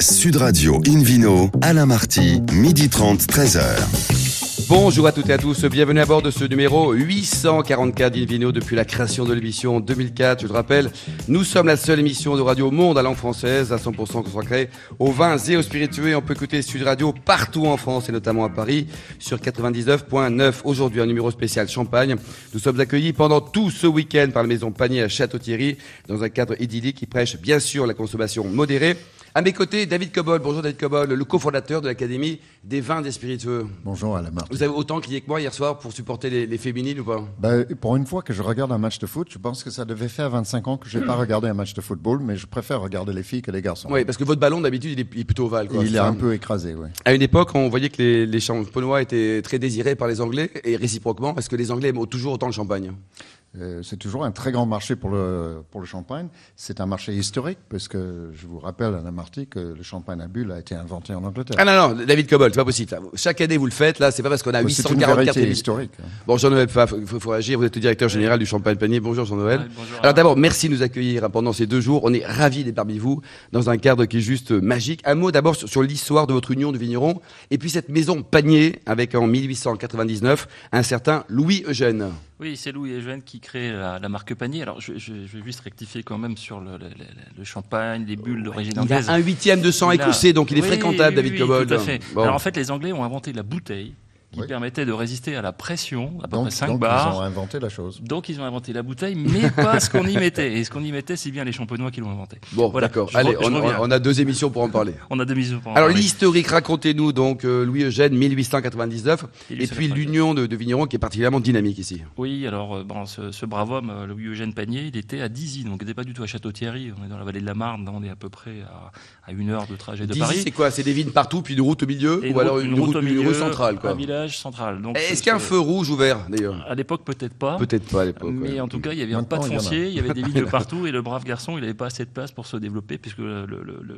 Sud Radio, Invino, Alain Marty, 12h30, 13h. Bonjour à toutes et à tous, bienvenue à bord de ce numéro 844 d'Invino depuis la création de l'émission en 2004. Je le rappelle, nous sommes la seule émission de radio au monde à langue française, à 100% consacrée aux vins et aux spiritueux. On peut écouter Sud Radio partout en France et notamment à Paris sur 99.9. Aujourd'hui, un numéro spécial champagne. Nous sommes accueillis pendant tout ce week-end par la maison Pannier à Château-Thierry dans un cadre idyllique qui prêche bien sûr la consommation modérée. À mes côtés, David Cobbold. Bonjour David Cobbold, le cofondateur de l'Académie des vins des spiritueux. Bonjour Alain Marty. Vous avez autant crié que moi hier soir pour supporter les féminines ou pas ? Pour une fois que je regarde un match de foot, je pense que ça devait faire 25 ans que je n'ai pas regardé un match de football, mais je préfère regarder les filles que les garçons. Oui, parce que votre ballon d'habitude, il est plutôt ovale. Quoi, il est un peu écrasé, oui. À une époque, on voyait que les champenois étaient très désirés par les Anglais, et réciproquement, parce que les Anglais aiment toujours autant le champagne. C'est toujours un très grand marché pour le champagne. C'est un marché historique, parce que je vous rappelle, Alain Marty, que le champagne à bulles a été inventé en Angleterre. Ah non, David Cobbold, c'est pas possible. Chaque année, vous le faites. Là, c'est pas parce qu'on a 844... C'est une vérité historique. Bon, Jean-Noël Pfaff, il faut agir. Vous êtes le directeur général du Champagne Pannier. Bonjour, Jean-Noël. Oui, bonjour. Alors d'abord, merci de nous accueillir pendant ces deux jours. On est ravis d'être parmi vous, dans un cadre qui est juste magique. Un mot d'abord sur l'histoire de votre union de vignerons, et puis cette maison Pannier, avec en 1899, un certain Louis-Eugène. Oui, c'est Louis-Eugène qui crée la marque Pannier. Alors, je vais juste rectifier quand même sur le champagne, les bulles d'origine anglaise. Il a un 1/8 de sang écossais, donc il est fréquentable, David Cobbold. Oui, tout à fait. Bon. Alors, en fait, les Anglais ont inventé la bouteille qui permettait de résister à la pression, à peu près 5 bars. Ils ont inventé la chose. Donc, ils ont inventé la bouteille, mais pas ce qu'on y mettait. Et ce qu'on y mettait, c'est bien les champenois qui l'ont inventé. Bon, voilà, d'accord. Allez, on a deux émissions pour en parler. Alors, l'historique, racontez-nous donc Louis-Eugène, 1899, et puis l'union de vignerons qui est particulièrement dynamique ici. Oui, alors, ce brave homme, Louis-Eugène Pannier, il était à Dizy, donc il n'était pas du tout à Château-Thierry. On est dans la vallée de la Marne, on est à peu près à 1 heure de trajet de Paris. Dizy, c'est quoi ? C'est des vignes partout, puis une route au milieu, ou alors une route centrale, quoi. Central. Donc, est-ce qu'il y a un feu rouge ouvert d'ailleurs ? À l'époque, peut-être pas à l'époque. Mais ouais. En tout cas, il y avait un pas de foncier, il y avait des vignes de partout, et le brave garçon, il n'avait pas assez de place pour se développer, puisque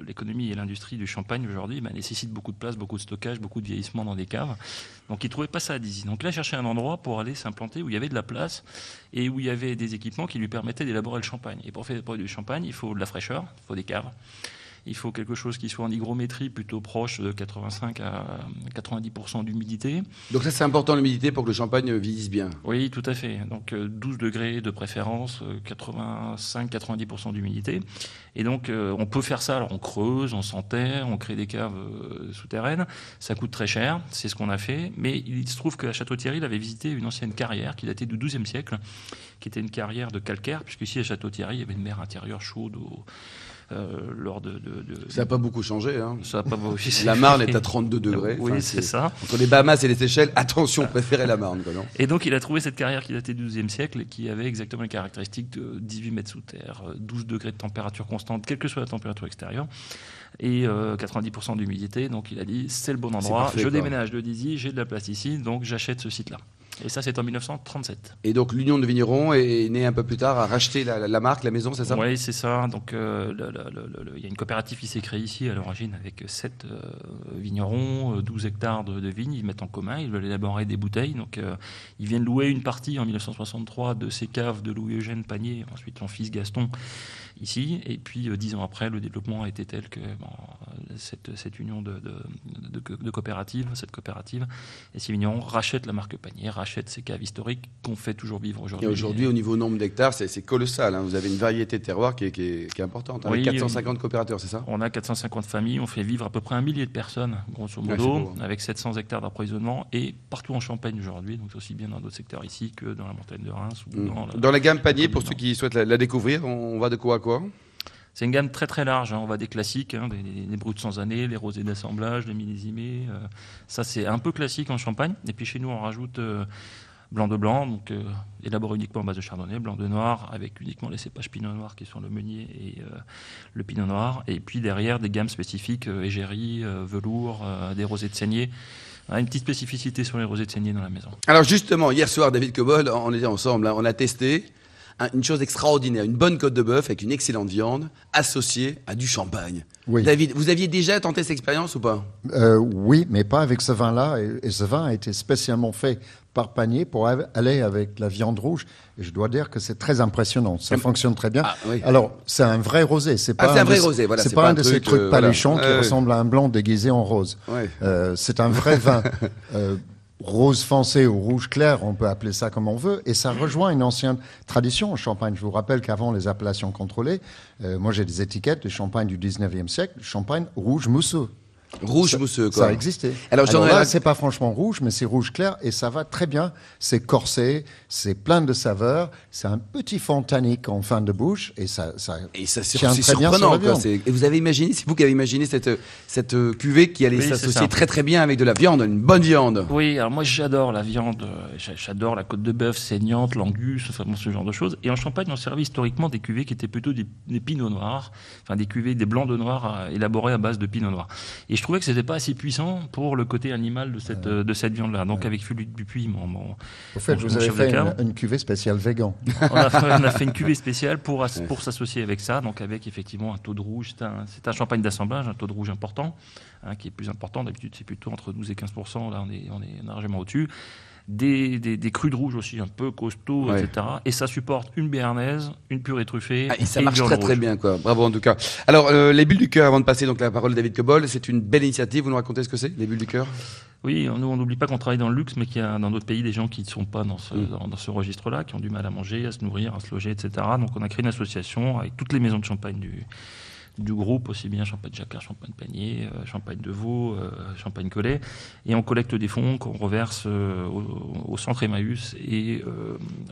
l'économie et l'industrie du champagne aujourd'hui nécessitent beaucoup de place, beaucoup de stockage, beaucoup de vieillissement dans des caves. Donc, il ne trouvait pas ça à Dizy. Donc là, il cherchait un endroit pour aller s'implanter où il y avait de la place et où il y avait des équipements qui lui permettaient d'élaborer le champagne. Et pour faire du champagne, il faut de la fraîcheur, il faut des caves. Il faut quelque chose qui soit en hygrométrie plutôt proche de 85 à 90% d'humidité. Donc ça, c'est important, l'humidité, pour que le champagne vieillisse bien. Oui, tout à fait. Donc 12 degrés de préférence, 85-90% d'humidité. Et donc on peut faire ça. Alors on creuse, on s'enterre, on crée des caves souterraines. Ça coûte très cher, c'est ce qu'on a fait. Mais il se trouve qu'à Château-Thierry, il avait visité une ancienne carrière qui datait du XIIe siècle, qui était une carrière de calcaire, puisqu'ici à Château-Thierry, il y avait une mer intérieure chaude Ça n'a pas beaucoup changé. Hein. Ça a pas beaucoup... La Marne est à 32 degrés. Oui, c'est ça. Entre les Bahamas et les Seychelles, attention, préférez la Marne. Quoi, non ? Et donc, il a trouvé cette carrière qui datait du XIIe siècle et qui avait exactement les caractéristiques de 18 mètres sous terre, 12 degrés de température constante, quelle que soit la température extérieure, et 90% d'humidité. Donc, il a dit, c'est le bon endroit. Parfait, je déménage de Dizy, j'ai de la place ici, donc j'achète ce site-là. Et ça, c'est en 1937. Et donc, l'Union de vignerons est née un peu plus tard à racheter la marque, la maison, c'est ça ? Oui, c'est ça. Donc, il y a une coopérative qui s'est créée ici à l'origine avec 7 vignerons, 12 hectares de vignes. Ils mettent en commun, ils veulent élaborer des bouteilles. Donc, ils viennent louer une partie en 1963 de ces caves de Louis-Eugène Pannier, ensuite son fils Gaston, ici. Et puis, 10 ans après, le développement a été tel que cette union de coopératives, cette coopérative, et ces vignerons rachètent la marque Pannier, rachètent ces caves historiques qu'on fait toujours vivre aujourd'hui. Et aujourd'hui, au niveau nombre d'hectares, c'est colossal. Hein. Vous avez une variété de terroirs qui est importante. Hein. Oui, 450 coopérateurs, c'est ça ? On a 450 familles, on fait vivre à peu près 1 millier de personnes, grosso modo, avec 700 hectares d'approvisionnement, et partout en Champagne aujourd'hui, donc aussi bien dans d'autres secteurs ici que dans la montagne de Reims. Ou dans la gamme Pannier, pour ceux qui souhaitent la découvrir, on va de quoi à quoi ? C'est une gamme très très large, hein. On va des classiques, hein, des brutes sans année, les rosés d'assemblage, les millésimés. Ça c'est un peu classique en Champagne. Et puis chez nous on rajoute blanc de blanc, donc élaboré uniquement en base de chardonnay, blanc de noir avec uniquement les cépages pinot noir qui sont le meunier et le pinot noir. Et puis derrière des gammes spécifiques, égérie, velours, des rosés de saignée. Une petite spécificité sur les rosés de saignée dans la maison. Alors justement, hier soir David Cobbold, on était ensemble, hein, on a testé une chose extraordinaire, une bonne côte de bœuf avec une excellente viande associée à du champagne. Oui. David, vous aviez déjà tenté cette expérience ou pas ? Oui, mais pas avec ce vin-là. Et ce vin a été spécialement fait par Pannier pour aller avec la viande rouge. Et je dois dire que c'est très impressionnant. Ça fonctionne très bien. Ah, oui. Alors, c'est un vrai rosé. C'est pas un vrai rosé. Voilà, c'est pas un de ces trucs paléchants qui ressemble à un blanc déguisé en rose. Ouais. C'est un vrai vin. Rose foncé ou rouge clair, on peut appeler ça comme on veut, et ça rejoint une ancienne tradition en Champagne. Je vous rappelle qu'avant les appellations contrôlées, moi j'ai des étiquettes de champagne du 19e siècle, champagne rouge mousseux. Rouge mousseux, quoi. Ça existait. Alors là, c'est pas franchement rouge, mais c'est rouge clair, et ça va très bien. C'est corsé, c'est plein de saveurs, c'est un petit fond tannique en fin de bouche, et ça tient très bien sur la viande. C'est surprenant, quoi. Et vous avez imaginé, c'est vous qui avez imaginé cette cuvée qui allait s'associer très très bien avec de la viande, une bonne viande. Oui, alors moi j'adore la viande, j'adore la côte de bœuf saignante, l'angus, enfin, ce genre de choses. Et en Champagne, on servait historiquement des cuvées qui étaient plutôt des pinots noirs, enfin des cuvées, des blancs de noir élaborés à base de pinot noir. Et je trouvais que c'était pas assez puissant pour le côté animal de cette viande-là. Donc avec Philippe Dupuis, vous avez fait une cuvée spéciale végan. On a fait une cuvée spéciale pour s'associer avec ça, donc avec effectivement un taux de rouge. C'est un champagne d'assemblage, un taux de rouge important, hein, qui est plus important. D'habitude, c'est plutôt entre 12 et 15%. Là, on est largement au-dessus. Des crus de rouge aussi un peu costauds, etc. Et ça supporte une béarnaise, une purée truffée. Ah, et ça marche très très bien, quoi. Bravo en tout cas. Alors, les bulles du cœur, avant de passer donc la parole à David Cobbold, c'est une belle initiative. Vous nous racontez ce que c'est, les bulles du cœur ? Oui, nous on n'oublie pas qu'on travaille dans le luxe, mais qu'il y a dans notre pays des gens qui ne sont pas dans ce registre-là, qui ont du mal à manger, à se nourrir, à se loger, etc. Donc on a créé une association avec toutes les maisons de champagne du groupe, aussi bien champagne Jacquard, champagne Pannier, champagne Devaux, champagne Collet, et on collecte des fonds qu'on reverse au centre Emmaüs et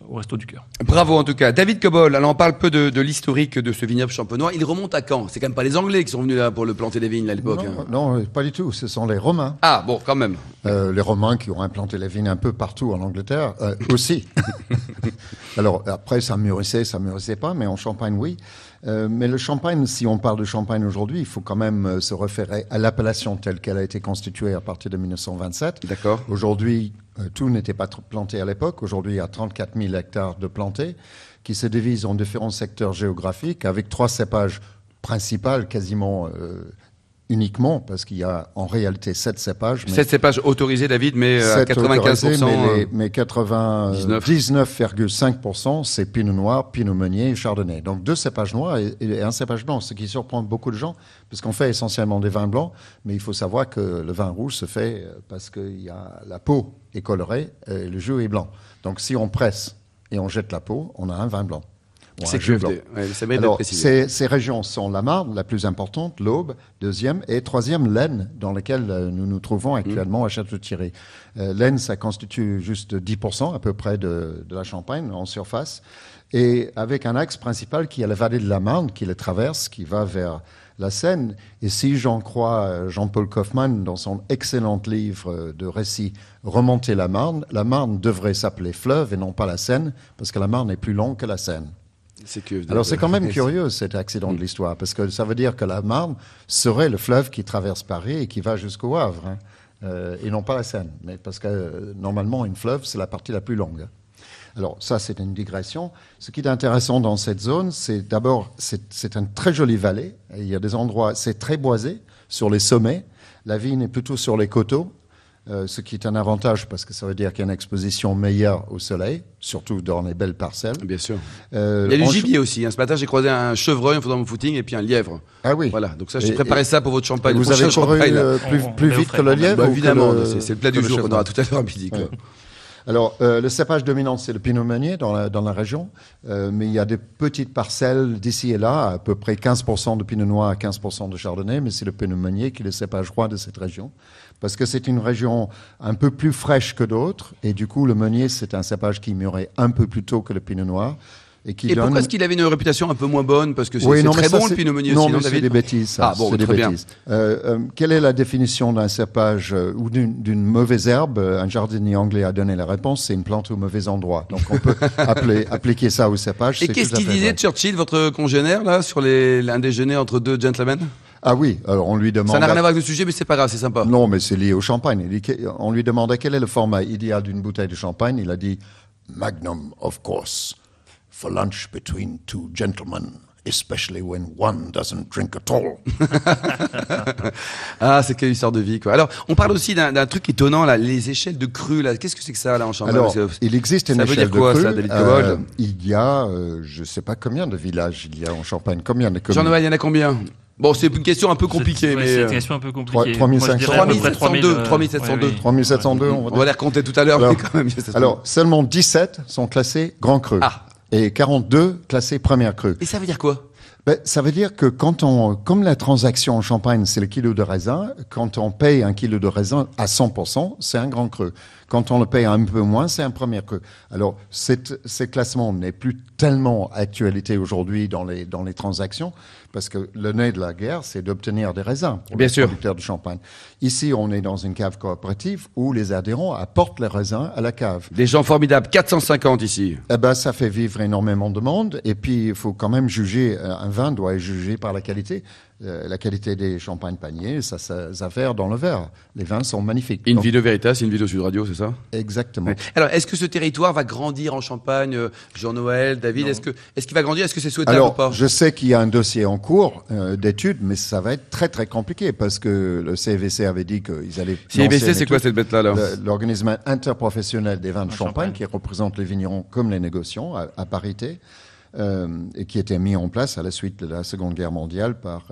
au Resto du cœur. Bravo en tout cas. David Cobbold, alors on parle peu de l'historique de ce vignoble champenois. Il remonte à quand ? C'est quand même pas les Anglais qui sont venus là pour le planter des vignes à l'époque. Non, pas du tout. Ce sont les Romains. Ah bon, quand même. Les Romains qui ont implanté les vignes un peu partout en Angleterre aussi. Alors après, ça mûrissait pas, mais en Champagne, oui. Mais le champagne, si on parle de champagne aujourd'hui, il faut quand même se référer à l'appellation telle qu'elle a été constituée à partir de 1927. D'accord. Aujourd'hui, tout n'était pas planté à l'époque. Aujourd'hui, il y a 34 000 hectares de plantés qui se divisent en différents secteurs géographiques avec trois cépages principaux quasiment uniquement, parce qu'il y a en réalité 7 cépages. 7 cépages autorisés, David, mais à 95%. Mais 99,5%, c'est Pinot Noir, Pinot Meunier et Chardonnay. Donc 2 cépages noirs et un cépage blanc, ce qui surprend beaucoup de gens, parce qu'on fait essentiellement des vins blancs, mais il faut savoir que le vin rouge se fait parce que la peau est colorée et le jus est blanc. Donc si on presse et on jette la peau, on a un vin blanc. Ces régions sont la Marne, la plus importante, l'Aube, deuxième et troisième l'Aisne, dans laquelle nous nous trouvons actuellement à Château-Thierry. L'Aisne, ça constitue juste 10% à peu près de la Champagne en surface, et avec un axe principal qui est la vallée de la Marne, qui la traverse, qui va vers la Seine. Et si j'en crois Jean-Paul Kaufmann dans son excellent livre de récits « Remonter la Marne devrait s'appeler fleuve et non pas la Seine, parce que la Marne est plus longue que la Seine. Alors c'est quand même curieux cet accident de l'histoire, parce que ça veut dire que la Marne serait le fleuve qui traverse Paris et qui va jusqu'au Havre, hein, et non pas la Seine, mais parce que normalement une fleuve c'est la partie la plus longue. Alors ça c'est une digression. Ce qui est intéressant dans cette zone, c'est d'abord c'est une très jolie vallée, il y a des endroits, c'est très boisé sur les sommets, la vigne est plutôt sur les coteaux. Ce qui est un avantage parce que ça veut dire qu'il y a une exposition meilleure au soleil, surtout dans les belles parcelles. Bien sûr. Il y a du gibier aussi. Hein. Ce matin, j'ai croisé un chevreuil en faisant mon footing et puis un lièvre. Ah oui. Voilà. Donc ça, j'ai préparé ça pour votre champagne. Vous avez couru plus vite que le lièvre. Bah, évidemment. C'est le plat du jour qu'on aura tout à l'heure à midi. Ouais. Alors, le cépage dominant, c'est le Pinot Meunier dans la région, mais il y a des petites parcelles d'ici et là, à peu près 15% de Pinot Noir à 15% de Chardonnay, mais c'est le Pinot Meunier qui est le cépage roi de cette région, parce que c'est une région un peu plus fraîche que d'autres, et du coup, le Meunier, c'est un cépage qui mûrait un peu plus tôt que le Pinot Noir. Et pourquoi est-ce qu'il avait une réputation un peu moins bonne ? Parce que c'est très bon le Pinot Meunier aussi, David ? Non, c'est des bêtises. Ça. Ah bon, très bien. Quelle est la définition d'un cépage ou d'une mauvaise herbe ? Un jardinier anglais a donné la réponse, c'est une plante au mauvais endroit. Donc on peut appliquer ça au cépage. Et qu'est-ce qu'il disait Churchill, votre congénère, là, sur un déjeuner entre deux gentlemen ? Ah oui, alors on lui demande... Ça n'a rien à voir avec le sujet, mais c'est pas grave, c'est sympa. Non, mais c'est lié au champagne. On lui demandait quel est le format idéal d'une bouteille de champagne. Il a dit « Magnum, of course ». For lunch between two gentlemen, especially when one doesn't drink at all. Ah, c'est quelle histoire de vie, quoi. Alors, on parle aussi d'un truc étonnant, là, les échelles de crue, là. Qu'est-ce que c'est que ça, là, en Champagne? Alors, il existe une échelle de crue. Ça veut dire quoi, ça, David Cobbold? Il y a, je sais pas combien de villages il y a en Champagne. Combien de communes? Jean-Noël, il y en a combien? Bon, c'est une question un peu compliquée, mais... C'est une question un peu compliquée. 3702, on va dire. On va les recompter tout à l'heure, mais quand même... Alors, seulement 17 sont classés Grand Cru. Ah. Et 42 classés Première Crue. Et ça veut dire quoi? Ben, ça veut dire que quand on, comme la transaction en Champagne, c'est le kilo de raisin, quand on paye un kilo de raisin à 100%, c'est un Grand Cru. Quand on le paye un peu moins, c'est un Premier Cru. Alors, ces classements n'est plus tellement actualité aujourd'hui dans les transactions, parce que le nez de la guerre, c'est d'obtenir des raisins pour les producteurs de champagne. Ici, on est dans une cave coopérative où les adhérents apportent les raisins à la cave. Des gens formidables, 450 ici. Eh ben, ça fait vivre énormément de monde, et puis il faut quand même juger un vin doit être jugé par la qualité. La qualité des champagnes Pannier, ça verre dans le verre. Les vins sont magnifiques. Invino Veritas, Invino Sud Radio, c'est ça? Exactement. Ouais. Alors, est-ce que ce territoire va grandir en Champagne, Jean-Noël, David? Est-ce qu'il va grandir? Est-ce que c'est souhaitable ou pas? Je sais qu'il y a un dossier en cours d'études, mais ça va être très très compliqué parce que le CVC avait dit qu'ils allaient... CVC, c'est quoi cette bête-là alors? L'organisme interprofessionnel des vins de Champagne qui représente les vignerons comme les négociants à parité. Et qui était mis en place à la suite de la Seconde Guerre mondiale par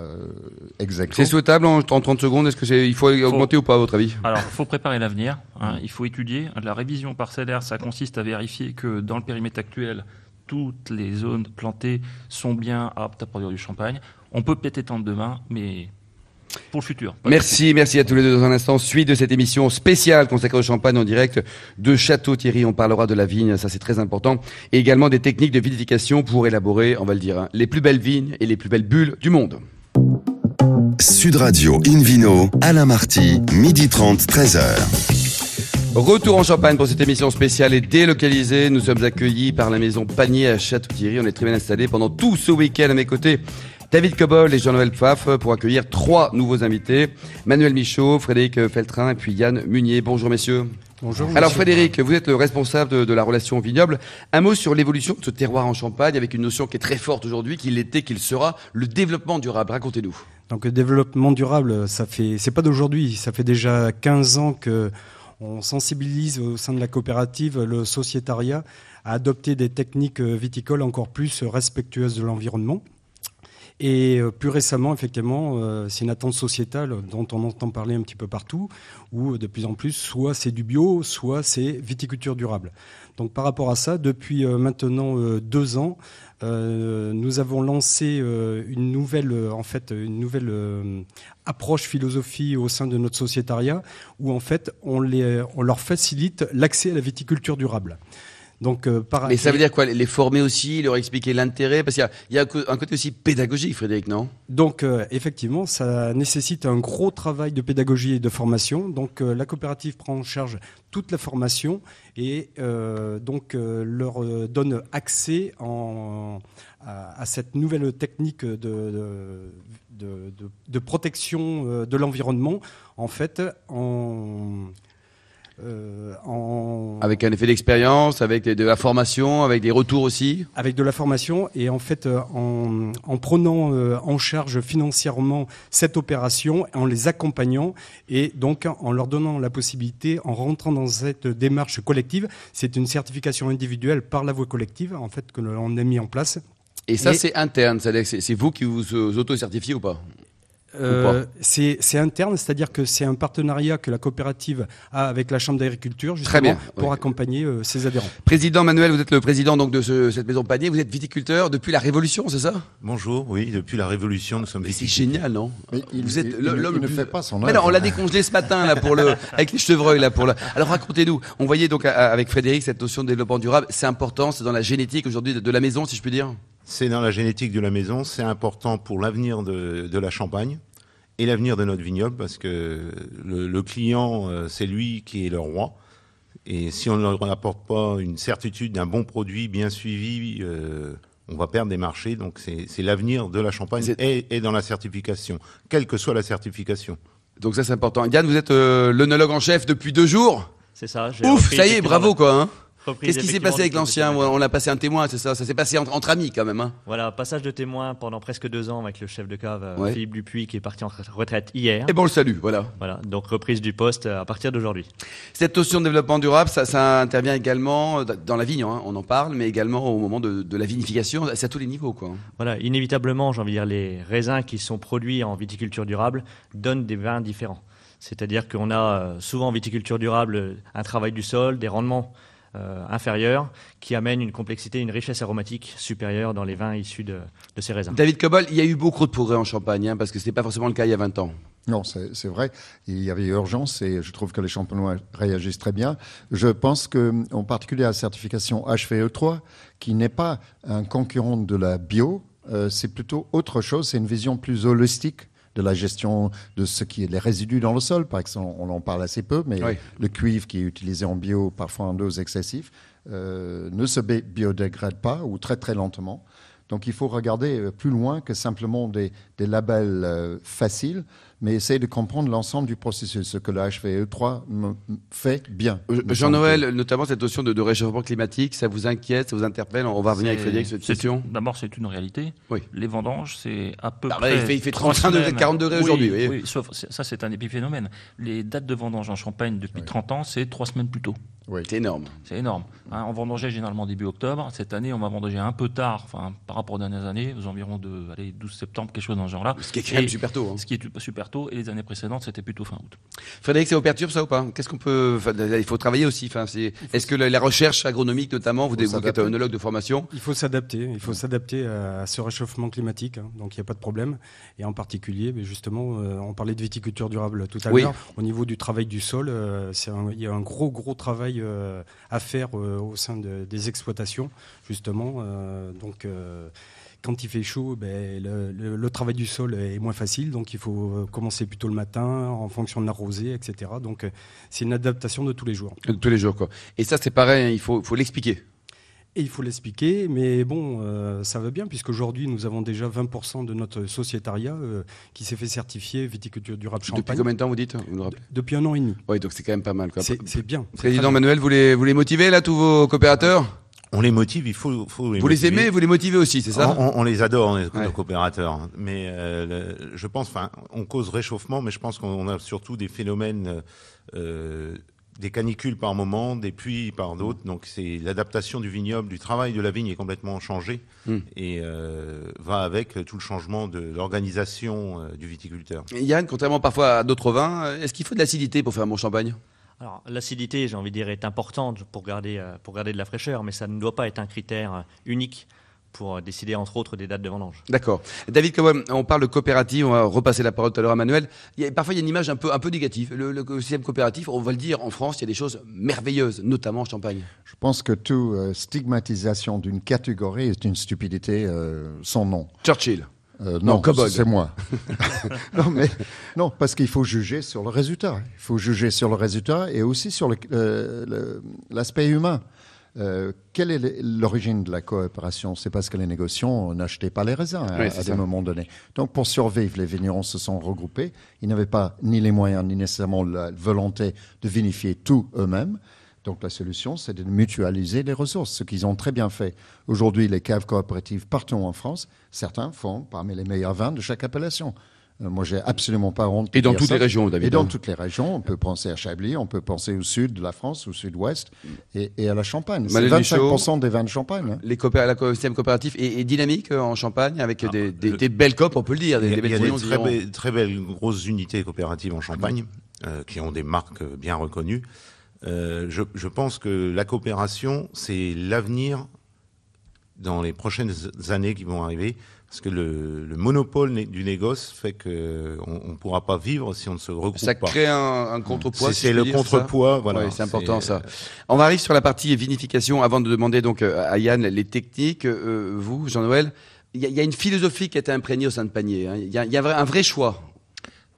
exécution. C'est souhaitable en 30 secondes? Est-ce qu'il faut augmenter ou pas, à votre avis? Alors, il faut préparer l'avenir. Hein, il faut étudier. La révision parcellaire, ça consiste à vérifier que dans le périmètre actuel, toutes les zones plantées sont bien aptes à produire du champagne. On peut peut-être étendre demain, mais... pour le futur. Merci à tous les deux dans un instant. Suite de cette émission spéciale consacrée au champagne en direct de Château-Thierry. On parlera de la vigne, ça c'est très important. Et également des techniques de vinification pour élaborer, on va le dire, les plus belles vignes et les plus belles bulles du monde. Sud Radio, Invino, Alain Marty, 12h30, 13h. Retour en Champagne pour cette émission spéciale et délocalisée. Nous sommes accueillis par la maison Pannier à Château-Thierry. On est très bien installés pendant tout ce week-end à mes côtés. David Cobbold et Jean-Noël Pfaff pour accueillir 3 nouveaux invités. Manuel Michaud, Frédéric Feltrin et puis Yann Munier. Bonjour messieurs. Bonjour. Alors Frédéric, vous êtes le responsable de la relation vignoble. Un mot sur l'évolution de ce terroir en Champagne avec une notion qui est très forte aujourd'hui, qui l'était, qui le sera, le développement durable. Racontez-nous. Donc le développement durable, c'est pas d'aujourd'hui, ça fait déjà 15 ans qu'on sensibilise au sein de la coopérative le sociétariat à adopter des techniques viticoles encore plus respectueuses de l'environnement. Et plus récemment, effectivement, c'est une attente sociétale dont on entend parler un petit peu partout, où de plus en plus, soit c'est du bio, soit c'est viticulture durable. Donc par rapport à ça, depuis maintenant 2 ans, nous avons lancé une nouvelle approche philosophie au sein de notre sociétariat, où en fait, on leur facilite l'accès à la viticulture durable. Donc, mais ça veut dire quoi? Les former aussi, leur expliquer l'intérêt? Parce qu'il y a un côté aussi pédagogique, Frédéric, non? Donc, effectivement, ça nécessite un gros travail de pédagogie et de formation. Donc, la coopérative prend en charge toute la formation et leur donne accès à cette nouvelle technique de protection de l'environnement, en fait, avec un effet d'expérience, avec de la formation, avec des retours aussi. Avec de la formation et en fait en prenant en charge financièrement cette opération, en les accompagnant et donc en leur donnant la possibilité, en rentrant dans cette démarche collective, c'est une certification individuelle par la voie collective en fait que l'on a mis en place. Et ça c'est interne, c'est vous qui vous auto-certifiez ou pas? C'est interne, c'est-à-dire que c'est un partenariat que la coopérative a avec la Chambre d'agriculture justement pour accompagner ses adhérents. Président Manuel, vous êtes le président donc de cette maison Pannier, vous êtes viticulteur depuis la Révolution, c'est ça? Bonjour, oui, depuis la Révolution nous sommes viticulteurs. C'est génial, non? Mais vous êtes l'homme ne fait pas son œuvre. Mais non, on l'a décongelé ce matin là pour avec les chevreuils là pour le... Alors racontez-nous, on voyait donc avec Frédéric cette notion de développement durable, c'est important, c'est dans la génétique aujourd'hui de la maison si je puis dire. C'est dans la génétique de la maison, c'est important pour l'avenir de la Champagne et l'avenir de notre vignoble parce que le client, c'est lui qui est le roi. Et si on ne leur apporte pas une certitude d'un bon produit bien suivi, on va perdre des marchés. Donc c'est l'avenir de la Champagne et dans la certification, quelle que soit la certification. Donc ça c'est important. Yann, vous êtes l'œnologue en chef depuis 2 jours. C'est ça. Ouf, ça y est, bravo quoi hein. entreprise. Qu'est-ce qui s'est passé avec l'ancien? On a passé un témoin, c'est ça? Ça s'est passé entre amis quand même. Hein. Voilà, passage de témoin pendant presque 2 ans avec le chef de cave Philippe Dupuis, qui est parti en retraite hier. Et bon, le salut, voilà. Voilà, donc reprise du poste à partir d'aujourd'hui. Cette notion de développement durable, ça intervient également dans la vigne, hein, on en parle, mais également au moment de la vinification, c'est à tous les niveaux, quoi. Voilà, inévitablement, j'ai envie de dire, les raisins qui sont produits en viticulture durable donnent des vins différents. C'est-à-dire qu'on a souvent en viticulture durable un travail du sol, des rendements inférieure, qui amène une complexité, une richesse aromatique supérieure dans les vins issus de ces raisins. David Cobbold, il y a eu beaucoup de progrès en Champagne, hein, parce que ce n'était pas forcément le cas il y a 20 ans. Non, c'est vrai. Il y avait urgence et je trouve que les Champenois réagissent très bien. Je pense qu'en particulier à la certification HVE3, qui n'est pas un concurrent de la bio, c'est plutôt autre chose, c'est une vision plus holistique de la gestion de ce qui est les résidus dans le sol, par exemple, on en parle assez peu, mais le cuivre qui est utilisé en bio, parfois en dose excessive, ne se biodégrade pas ou très très lentement. Donc il faut regarder plus loin que simplement des labels faciles, mais essayer de comprendre l'ensemble du processus, ce que la HVE3 fait bien. Jean-Noël, notamment cette notion de réchauffement climatique, ça vous inquiète, ça vous interpelle? On va revenir avec Frédéric sur cette question. D'abord, c'est une réalité. Oui. Les vendanges, c'est à peu près... Il fait 35 degrés, 40 degrés aujourd'hui. Oui, sauf, ça c'est un épiphénomène. Les dates de vendanges en Champagne depuis 30 ans, c'est 3 semaines plus tôt. Oui. C'est énorme. C'est énorme. Hein, on vendangeait généralement début octobre. Cette année, on va vendanger un peu tard, enfin, par rapport aux dernières années, aux environs de 12 septembre, quelque chose dans ce genre-là. Ce qui est quand même super tôt. Hein. Ce qui est super tôt, et les années précédentes, c'était plutôt fin août. Frédéric, ça vous perturbe ça ou pas? Qu'est-ce qu'on peut... Enfin, il faut travailler aussi. Enfin, est-ce que la recherche agronomique, notamment, vous êtes un œnologue de formation? Il faut s'adapter. Il faut s'adapter à ce réchauffement climatique. Hein. Donc, il n'y a pas de problème. Et en particulier, mais justement, on parlait de viticulture durable tout à l'heure. Au niveau du travail du sol, il y a un gros travail à faire au sein des exploitations, justement. Quand il fait chaud, le travail du sol est moins facile, donc il faut commencer plus tôt le matin, en fonction de la rosée, etc. Donc c'est une adaptation de tous les jours. De tous les jours, quoi. Et ça, c'est pareil, hein, il faut l'expliquer. Et il faut l'expliquer, mais bon, ça va bien, puisqu'aujourd'hui, nous avons déjà 20% de notre sociétariat qui s'est fait certifier viticulture durable Champagne. Depuis combien de temps, vous dites? Depuis 1 an et demi. Oui, donc c'est quand même pas mal, quoi. C'est bien. Président Manuel, vous les motivez, là, tous vos coopérateurs? On les motive, il faut les motiver. Vous les aimez, vous les motivez aussi, c'est ça? On les adore, nos coopérateurs. Mais je pense, on cause réchauffement, mais je pense qu'on a surtout des phénomènes, des canicules par moment, des pluies par d'autres. Donc c'est l'adaptation du vignoble, du travail de la vigne est complètement changée et va avec tout le changement de l'organisation du viticulteur. Et Yann, contrairement parfois à d'autres vins, est-ce qu'il faut de l'acidité pour faire un bon champagne? Alors, l'acidité, j'ai envie de dire, est importante pour garder de la fraîcheur, mais ça ne doit pas être un critère unique pour décider, entre autres, des dates de vendange. D'accord. David, on parle de coopérative, on va repasser la parole tout à l'heure à Manuel. Parfois, il y a une image un peu négative. Le système coopératif, on va le dire, en France, il y a des choses merveilleuses, notamment en Champagne. Je pense que toute stigmatisation d'une catégorie est une stupidité sans nom. Churchill. Non, c'est moi. Non, parce qu'il faut juger sur le résultat. Il faut juger sur le résultat et aussi sur l'aspect humain. Quelle est l'origine de la coopération? C'est parce que les négociants n'achetaient pas les raisins à des moments donnés. Donc, pour survivre, les vignerons se sont regroupés. Ils n'avaient pas ni les moyens, ni nécessairement la volonté de vinifier tout eux-mêmes. Donc la solution, c'est de mutualiser les ressources, ce qu'ils ont très bien fait. Aujourd'hui, les caves coopératives partout en France, certains font parmi les meilleurs vins de chaque appellation. Moi, j'ai absolument pas honte. Et dans toutes les régions, David. Et dans toutes les régions, on peut penser à Chablis, on peut penser au sud de la France, au sud-ouest, et à la Champagne. C'est 25% des vins de Champagne. Hein. Le système coopératif est dynamique en Champagne, avec des belles copes, on peut le dire. Il y a des très belles grosses unités coopératives en Champagne, qui ont des marques bien reconnues. Je pense que la coopération, c'est l'avenir dans les prochaines années qui vont arriver, parce que le monopole du négoce fait qu'on ne pourra pas vivre si on ne se regroupe pas. Ça crée un contrepoids. C'est le contrepoids, voilà. Ouais, c'est important ça. On arrive sur la partie vinification, avant de demander donc à Yann les techniques. Vous, Jean-Noël, il y a une philosophie qui a été imprégnée au sein de Pannier. Il y a un vrai choix.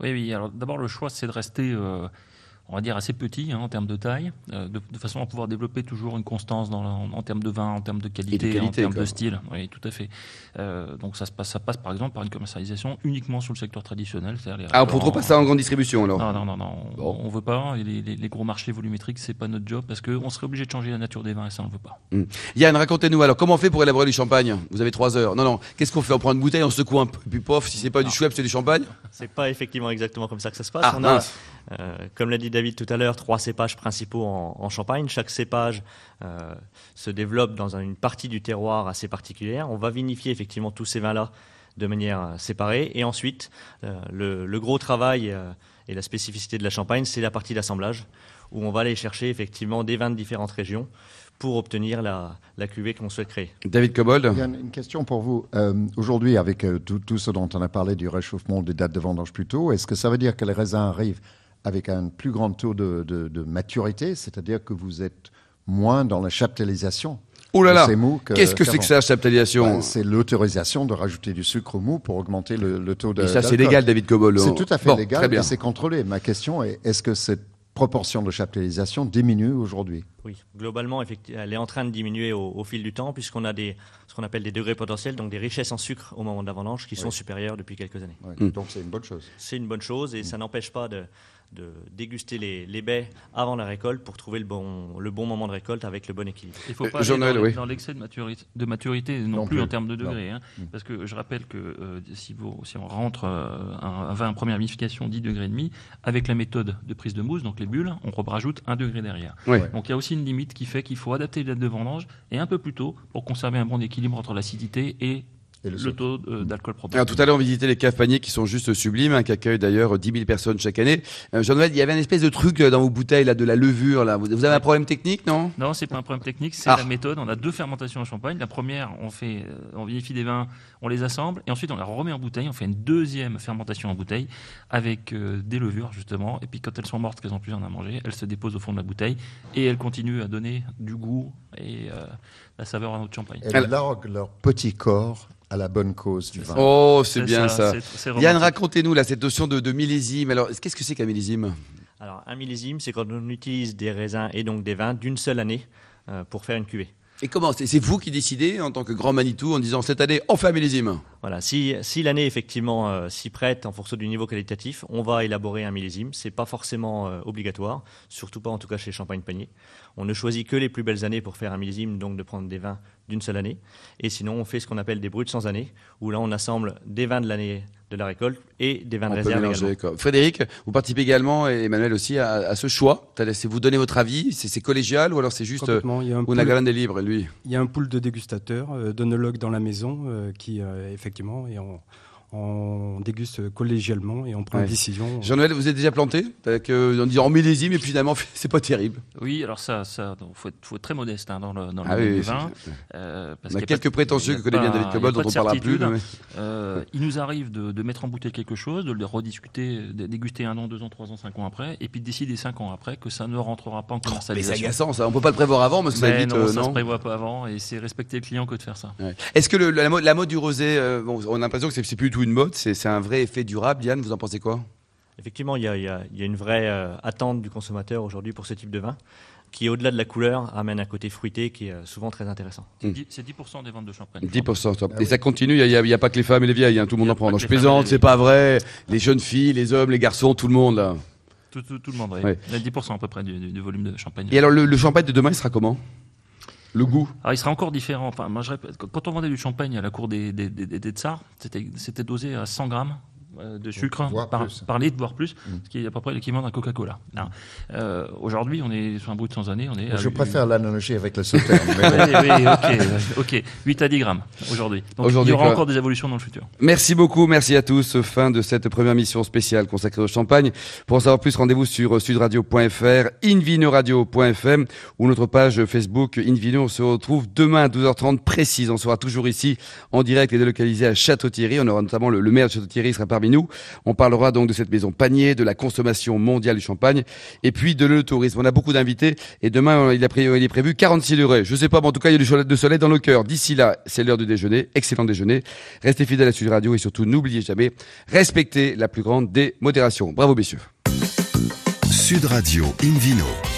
Oui, alors d'abord le choix, c'est de rester... on va dire assez petit hein, en termes de taille, de façon à pouvoir développer toujours une constance dans en termes de vin, en termes de qualité, en termes de style. Oui, tout à fait. Donc ça passe par exemple par une commercialisation uniquement sur le secteur traditionnel. Ah, on ne prend pas ça en grande distribution alors ? Non. Bon. On ne veut pas. Et les gros marchés volumétriques, ce n'est pas notre job parce qu'on serait obligé de changer la nature des vins et ça, on ne veut pas. Mmh. Yann, racontez-nous alors, comment on fait pour élaborer du champagne ? Vous avez 3 heures. Non, qu'est-ce qu'on fait ? On prend une bouteille, on secoue un peu, puis pof, si ce n'est pas du Schweppes, c'est du champagne ? Ce n'est pas effectivement exactement comme ça que ça se passe. Ah, on a, comme l'a dit David tout à l'heure, 3 cépages principaux en Champagne. Chaque cépage se développe dans une partie du terroir assez particulière. On va vinifier effectivement tous ces vins-là de manière séparée. Et ensuite, le gros travail et la spécificité de la Champagne, c'est la partie d'assemblage où on va aller chercher effectivement des vins de différentes régions pour obtenir la cuvée qu'on souhaite créer. David Cobbold. Une question pour vous. Aujourd'hui, avec tout ce dont on a parlé du réchauffement des dates de vendange plus tôt, est-ce que ça veut dire que les raisins arrivent avec un plus grand taux de maturité, c'est-à-dire que vous êtes moins dans la chaptalisation? Oh là là, qu'est-ce que c'est que ça, la chaptalisation? C'est l'autorisation de rajouter du sucre mou pour augmenter le taux de... Et ça, c'est légal, David Cobbold? C'est tout à fait légal et c'est contrôlé. Ma question est, est-ce que cette proportion de chaptalisation diminue aujourd'hui? Oui, globalement, effectivement, elle est en train de diminuer au fil du temps puisqu'on a ce qu'on appelle des degrés potentiels, donc des richesses en sucre au moment de la vendange qui sont supérieures depuis quelques années. Oui. Donc c'est une bonne chose. C'est une bonne chose et ça n'empêche pas de déguster les baies avant la récolte pour trouver le bon moment de récolte avec le bon équilibre. Il ne faut pas aller dans l'excès de maturité non plus en termes de degrés. Hein, parce que je rappelle que si on rentre un vin en première vinification 10 degrés et demi, avec la méthode de prise de mousse, donc les bulles, on rajoute 1 degré derrière. Oui. Donc il y a aussi une limite qui fait qu'il faut adapter les dates de vendange et un peu plus tôt pour conserver un bon équilibre entre l'acidité et le taux d'alcool propre. Alors, tout à l'heure, on visitait les caves Pannier qui sont juste sublimes, hein, qui accueillent d'ailleurs 10 000 personnes chaque année. Jean-Noël, il y avait une espèce de truc dans vos bouteilles, là, de la levure. Là. Vous avez un problème technique, non ? Non, c'est pas un problème technique, c'est la méthode. On a 2 fermentations en Champagne. La première, on vinifie des vins, on les assemble, et ensuite on les remet en bouteille. On fait une deuxième fermentation en bouteille avec des levures, justement. Et puis quand elles sont mortes, qu'elles n'ont plus rien à manger, elles se déposent au fond de la bouteille et elles continuent à donner du goût et la saveur à notre Champagne. Elles larguent leur petit corps à la bonne cause du vin. Oh, c'est bien ça. C'est Yann, racontez-nous là, cette notion de millésime. Alors, qu'est-ce que c'est qu'un millésime ? Alors, un millésime, c'est quand on utilise des raisins et donc des vins d'une seule année pour faire une cuvée. Et comment ? C'est vous qui décidez en tant que grand Manitou en disant cette année, on fait un millésime ? Voilà, si l'année effectivement s'y prête en fonction du niveau qualitatif, on va élaborer un millésime. C'est pas forcément obligatoire, surtout pas en tout cas chez Champagne Pannier. On ne choisit que les plus belles années pour faire un millésime, donc de prendre des vins d'une seule année. Et sinon, on fait ce qu'on appelle des brutes sans année, où là, on assemble des vins de l'année de la récolte et des vins de réserve également. Frédéric, vous participez également, et Emmanuel aussi, à ce choix. Vous donnez votre avis, c'est collégial ou alors c'est juste Galande est libre, lui? Il y a un pool de dégustateurs, d'onologues dans la maison qui, effectivement, et on déguste collégialement et on prend une décision. Jean-Noël, vous êtes déjà planté en disant en millésime et puis finalement c'est pas terrible. Oui, alors ça faut être très modeste hein, dans le vin. Parce qu'il y a quelques prétentieux que connaît bien David Cobbold dont on ne parlera plus. Mais... il nous arrive de mettre en bouteille quelque chose, de le rediscuter, de déguster 1 an, 2 ans, 3 ans, 5 ans après et puis de décider 5 ans après que ça ne rentrera pas en commercialisation. C'est agaçant ça, on ne peut pas le prévoir avant parce que ça évite. Non, ça ne se prévoit pas avant et c'est respecter le client que de faire ça. Ouais. Est-ce que la mode du rosé, on a l'impression que c'est plus tout une mode, c'est un vrai effet durable. Diane, vous en pensez quoi? Effectivement, il y a une vraie attente du consommateur aujourd'hui pour ce type de vin qui, au-delà de la couleur, amène un côté fruité qui est souvent très intéressant. C'est 10% des ventes de champagne. 10%, top. Et ça continue, il n'y a pas que les femmes et les vieilles, hein, tout le monde en prend. Je plaisante, c'est pas vrai. Les jeunes filles, les hommes, les garçons, tout le monde. Là. Tout le monde, oui. Il y a 10% à peu près du volume de champagne. Et alors, le champagne de demain, il sera comment ? Le goût. Alors, il sera encore différent. Enfin, moi, je répète, quand on vendait du champagne à la cour des tsars, c'était dosé à 100 grammes de sucre par litre, voire plus, ce qui est à peu près l'équivalent d'un Coca-Cola. Aujourd'hui, on est sur un brut sans année. Je préfère l'analogie avec le sauter. Oui, ok. 8 à 10 grammes aujourd'hui. Donc, il y aura encore des évolutions dans le futur. Merci beaucoup, merci à tous. Fin de cette première mission spéciale consacrée au champagne. Pour en savoir plus, rendez-vous sur sudradio.fr, invinoradio.fm ou notre page Facebook Invino. On se retrouve demain à 12h30 précise. On sera toujours ici en direct et délocalisé à Château-Thierry. On aura notamment le maire de Château-Thierry sera parmi nous. On parlera donc de cette maison Pannier, de la consommation mondiale du champagne et puis de le tourisme. On a beaucoup d'invités et demain, il est prévu 46 degrés. Je sais pas, mais en tout cas, il y a du chocolat de soleil dans le cœur. D'ici là, c'est l'heure du déjeuner. Excellent déjeuner. Restez fidèles à Sud Radio et surtout, n'oubliez jamais, respectez la plus grande des modérations. Bravo, messieurs. Sud Radio Invino.